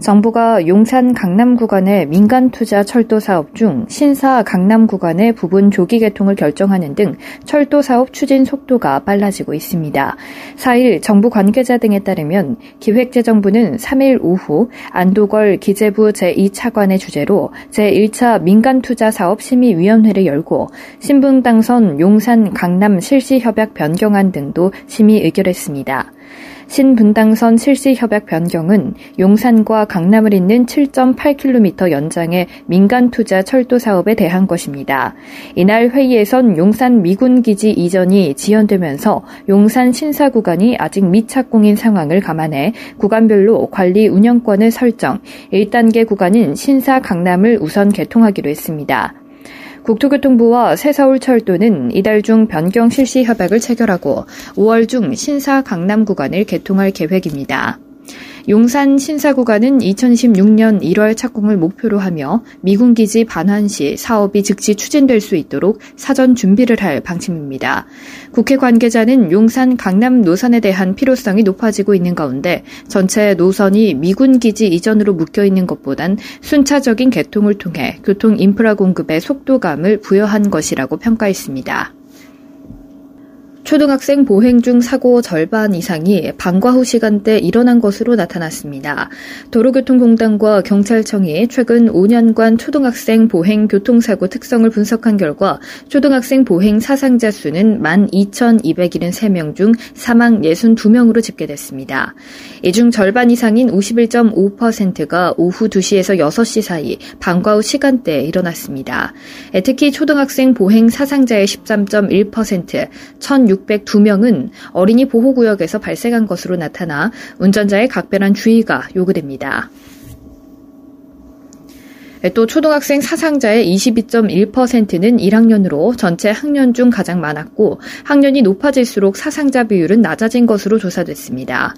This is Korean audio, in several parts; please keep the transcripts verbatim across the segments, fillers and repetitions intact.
정부가 용산 강남 구간의 민간 투자 철도 사업 중 신사 강남 구간의 부분 조기 개통을 결정하는 등 철도 사업 추진 속도가 빨라지고 있습니다. 사일 정부 관계자 등에 따르면 기획재정부는 삼일 오후 안도걸 기재부 제이 차관의 주재로 제일 차 민간 투자 사업 심의위원회를 열고 신분당선 용산 강남 실시 협약 변경안 등도 심의 의결했습니다. 신분당선 실시 협약 변경은 용산과 강남을 잇는 칠 점 팔 킬로미터 연장의 민간 투자 철도 사업에 대한 것입니다. 이날 회의에선 용산 미군기지 이전이 지연되면서 용산 신사 구간이 아직 미착공인 상황을 감안해 구간별로 관리 운영권을 설정, 일 단계 구간인 신사 강남을 우선 개통하기로 했습니다. 국토교통부와 새서울철도는 이달 중 변경 실시 협약을 체결하고 오월 중 신사 강남 구간을 개통할 계획입니다. 용산 신사 구간은 이천십육년 일월 착공을 목표로 하며 미군기지 반환 시 사업이 즉시 추진될 수 있도록 사전 준비를 할 방침입니다. 국회 관계자는 용산 강남 노선에 대한 필요성이 높아지고 있는 가운데 전체 노선이 미군기지 이전으로 묶여있는 것보단 순차적인 개통을 통해 교통 인프라 공급에 속도감을 부여한 것이라고 평가했습니다. 초등학생 보행 중 사고 절반 이상이 방과 후 시간대 일어난 것으로 나타났습니다. 도로교통공단과 경찰청이 최근 오년간 초등학생 보행 교통사고 특성을 분석한 결과 초등학생 보행 사상자 수는 만 이천이백칠십삼 명 중 사망 육십이 명으로 집계됐습니다. 이 중 절반 이상인 오십일 점 오 퍼센트가 오후 두시에서 여섯시 사이 방과 후 시간대에 일어났습니다. 특히 초등학생 보행 사상자의 십삼 점 일 퍼센트, 천육십이 명은 어린이 보호구역에서 발생한 것으로 나타나 운전자의 각별한 주의가 요구됩니다. 또 초등학생 사상자의 이십이 점 일 퍼센트는 일학년으로 전체 학년 중 가장 많았고 학년이 높아질수록 사상자 비율은 낮아진 것으로 조사됐습니다.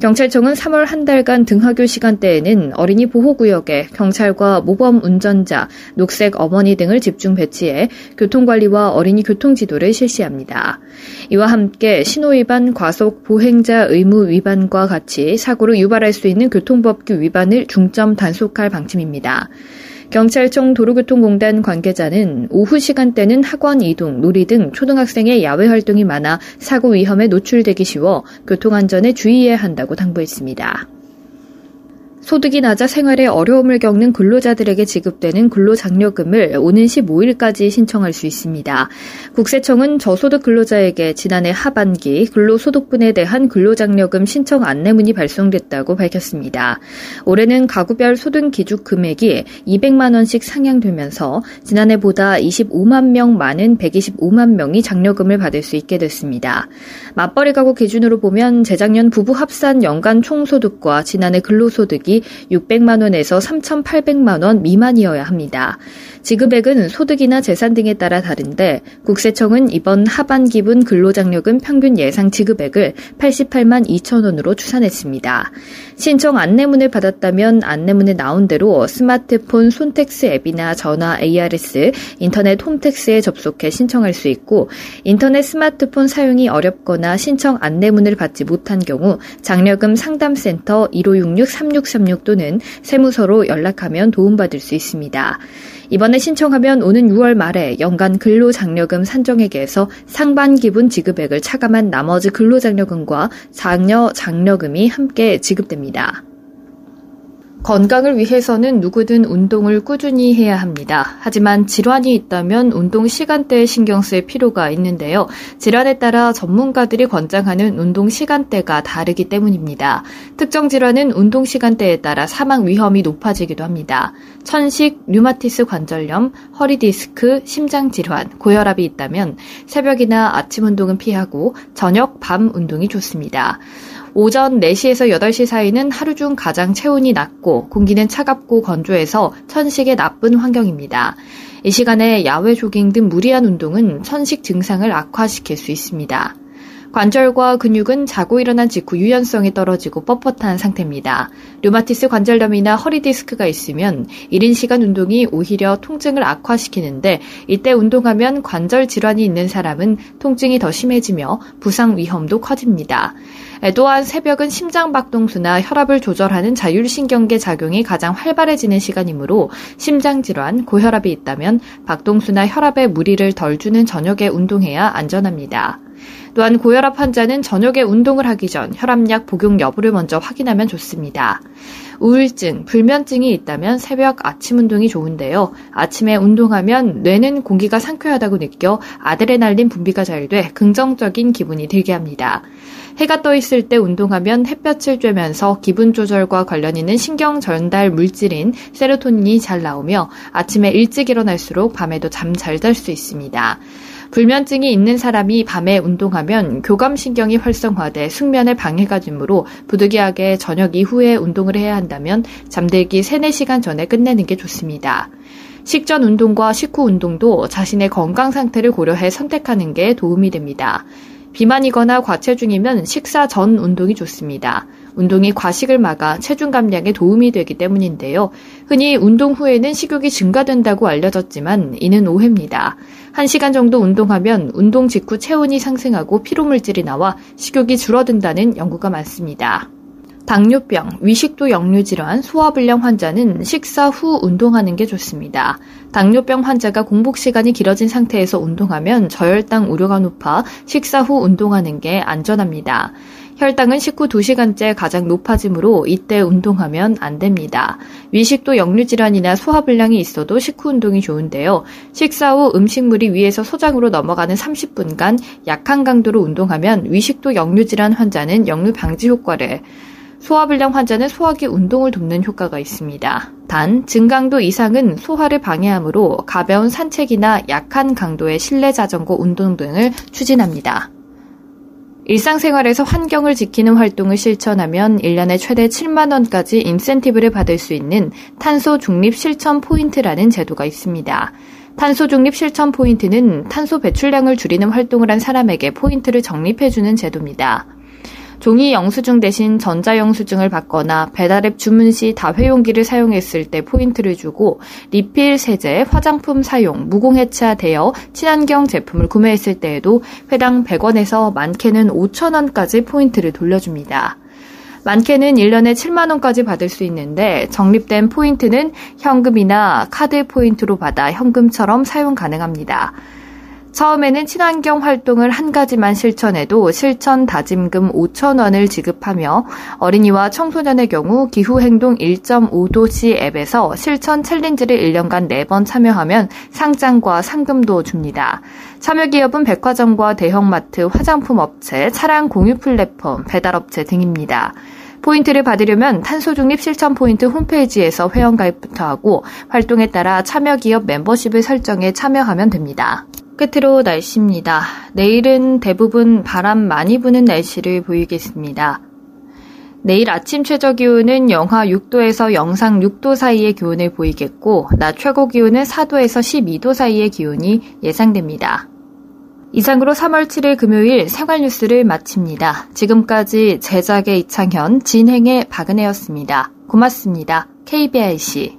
경찰청은 삼월 한 달간 등하교 시간대에는 어린이 보호구역에 경찰과 모범 운전자, 녹색 어머니 등을 집중 배치해 교통관리와 어린이 교통지도를 실시합니다. 이와 함께 신호위반, 과속, 보행자 의무 위반과 같이 사고를 유발할 수 있는 교통법규 위반을 중점 단속할 방침입니다. 경찰청 도로교통공단 관계자는 오후 시간대는 학원 이동, 놀이 등 초등학생의 야외 활동이 많아 사고 위험에 노출되기 쉬워 교통안전에 주의해야 한다고 당부했습니다. 소득이 낮아 생활에 어려움을 겪는 근로자들에게 지급되는 근로장려금을 오는 십오일까지 신청할 수 있습니다. 국세청은 저소득 근로자에게 지난해 하반기 근로소득분에 대한 근로장려금 신청 안내문이 발송됐다고 밝혔습니다. 올해는 가구별 소득 기준 금액이 이백만 원씩 상향되면서 지난해보다 이십오만 명 많은 백이십오만 명이 장려금을 받을 수 있게 됐습니다. 맞벌이 가구 기준으로 보면 재작년 부부 합산 연간 총소득과 지난해 근로소득이 육백만 원에서 삼천팔백만 원 미만이어야 합니다. 지급액은 소득이나 재산 등에 따라 다른데 국세청은 이번 하반기분 근로장려금 평균 예상 지급액을 팔십팔만 이천 원으로 추산했습니다. 신청 안내문을 받았다면 안내문에 나온 대로 스마트폰 손택스 앱이나 전화 에이아르에스, 인터넷 홈택스에 접속해 신청할 수 있고 인터넷 스마트폰 사용이 어렵거나 신청 안내문을 받지 못한 경우 장려금 상담센터 일오육육 삼육삼 또는 세무서로 연락하면 도움받을 수 있습니다. 이번에 신청하면 오는 유월 말에 연간 근로장려금 산정액에서 상반기분 지급액을 차감한 나머지 근로장려금과 장려 장려금이 함께 지급됩니다. 건강을 위해서는 누구든 운동을 꾸준히 해야 합니다. 하지만 질환이 있다면 운동 시간대에 신경 쓸 필요가 있는데요. 질환에 따라 전문가들이 권장하는 운동 시간대가 다르기 때문입니다. 특정 질환은 운동 시간대에 따라 사망 위험이 높아지기도 합니다. 천식, 류마티스 관절염, 허리 디스크, 심장 질환, 고혈압이 있다면 새벽이나 아침 운동은 피하고 저녁, 밤 운동이 좋습니다. 오전 네 시에서 여덟 시 사이는 하루 중 가장 체온이 낮고 공기는 차갑고 건조해서 천식에 나쁜 환경입니다. 이 시간에 야외 조깅 등 무리한 운동은 천식 증상을 악화시킬 수 있습니다. 관절과 근육은 자고 일어난 직후 유연성이 떨어지고 뻣뻣한 상태입니다. 류마티스 관절염이나 허리 디스크가 있으면 일인 시간 운동이 오히려 통증을 악화시키는데 이때 운동하면 관절 질환이 있는 사람은 통증이 더 심해지며 부상 위험도 커집니다. 또한 새벽은 심장 박동수나 혈압을 조절하는 자율신경계 작용이 가장 활발해지는 시간이므로 심장 질환, 고혈압이 있다면 박동수나 혈압에 무리를 덜 주는 저녁에 운동해야 안전합니다. 또한 고혈압 환자는 저녁에 운동을 하기 전 혈압약 복용 여부를 먼저 확인하면 좋습니다. 우울증, 불면증이 있다면 새벽 아침 운동이 좋은데요. 아침에 운동하면 뇌는 공기가 상쾌하다고 느껴 아드레날린 분비가 잘 돼 긍정적인 기분이 들게 합니다. 해가 떠 있을 때 운동하면 햇볕을 쬐면서 기분 조절과 관련 있는 신경 전달 물질인 세로토닌이 잘 나오며 아침에 일찍 일어날수록 밤에도 잠 잘 잘 수 있습니다. 불면증이 있는 사람이 밤에 운동하면 교감신경이 활성화돼 숙면에 방해가 되므로 부득이하게 저녁 이후에 운동을 해야 한다면 잠들기 세네 시간 전에 끝내는 게 좋습니다. 식전 운동과 식후 운동도 자신의 건강 상태를 고려해 선택하는 게 도움이 됩니다. 비만이거나 과체중이면 식사 전 운동이 좋습니다. 운동이 과식을 막아 체중 감량에 도움이 되기 때문인데요. 흔히 운동 후에는 식욕이 증가된다고 알려졌지만 이는 오해입니다. 한 시간 정도 운동하면 운동 직후 체온이 상승하고 피로물질이 나와 식욕이 줄어든다는 연구가 많습니다. 당뇨병, 위식도 역류질환, 소화불량 환자는 식사 후 운동하는 게 좋습니다. 당뇨병 환자가 공복 시간이 길어진 상태에서 운동하면 저혈당 우려가 높아 식사 후 운동하는 게 안전합니다. 혈당은 식후 두 시간째 가장 높아지므로 이때 운동하면 안 됩니다. 위식도 역류질환이나 소화불량이 있어도 식후 운동이 좋은데요. 식사 후 음식물이 위에서 소장으로 넘어가는 삼십 분간 약한 강도로 운동하면 위식도 역류질환 환자는 역류 방지 효과를, 소화불량 환자는 소화기 운동을 돕는 효과가 있습니다. 단, 증강도 이상은 소화를 방해하므로 가벼운 산책이나 약한 강도의 실내 자전거 운동 등을 추진합니다. 일상생활에서 환경을 지키는 활동을 실천하면 일 년에 최대 칠만 원까지 인센티브를 받을 수 있는 탄소 중립 실천 포인트라는 제도가 있습니다. 탄소 중립 실천 포인트는 탄소 배출량을 줄이는 활동을 한 사람에게 포인트를 적립해주는 제도입니다. 종이 영수증 대신 전자 영수증을 받거나 배달앱 주문 시 다회용기를 사용했을 때 포인트를 주고 리필, 세제, 화장품 사용, 무공해차 대여, 친환경 제품을 구매했을 때에도 회당 백 원에서 많게는 오천 원까지 포인트를 돌려줍니다. 많게는 일 년에 칠만 원까지 받을 수 있는데 적립된 포인트는 현금이나 카드 포인트로 받아 현금처럼 사용 가능합니다. 처음에는 친환경 활동을 한 가지만 실천해도 실천 다짐금 오천 원을 지급하며 어린이와 청소년의 경우 기후행동 일 점 오 도씨 앱에서 실천 챌린지를 일 년간 네 번 참여하면 상장과 상금도 줍니다. 참여 기업은 백화점과 대형마트, 화장품 업체, 차량 공유 플랫폼, 배달업체 등입니다. 포인트를 받으려면 탄소중립실천포인트 홈페이지에서 회원가입부터 하고 활동에 따라 참여기업 멤버십을 설정해 참여하면 됩니다. 끝으로 날씨입니다. 내일은 대부분 바람 많이 부는 날씨를 보이겠습니다. 내일 아침 최저기온은 영하 육 도에서 영상 육 도 사이의 기온을 보이겠고 낮 최고기온은 사 도에서 십이 도 사이의 기온이 예상됩니다. 이상으로 삼월 칠일 금요일 생활뉴스를 마칩니다. 지금까지 제작의 이창현, 진행의 박은혜였습니다. 고맙습니다. 케이비아이씨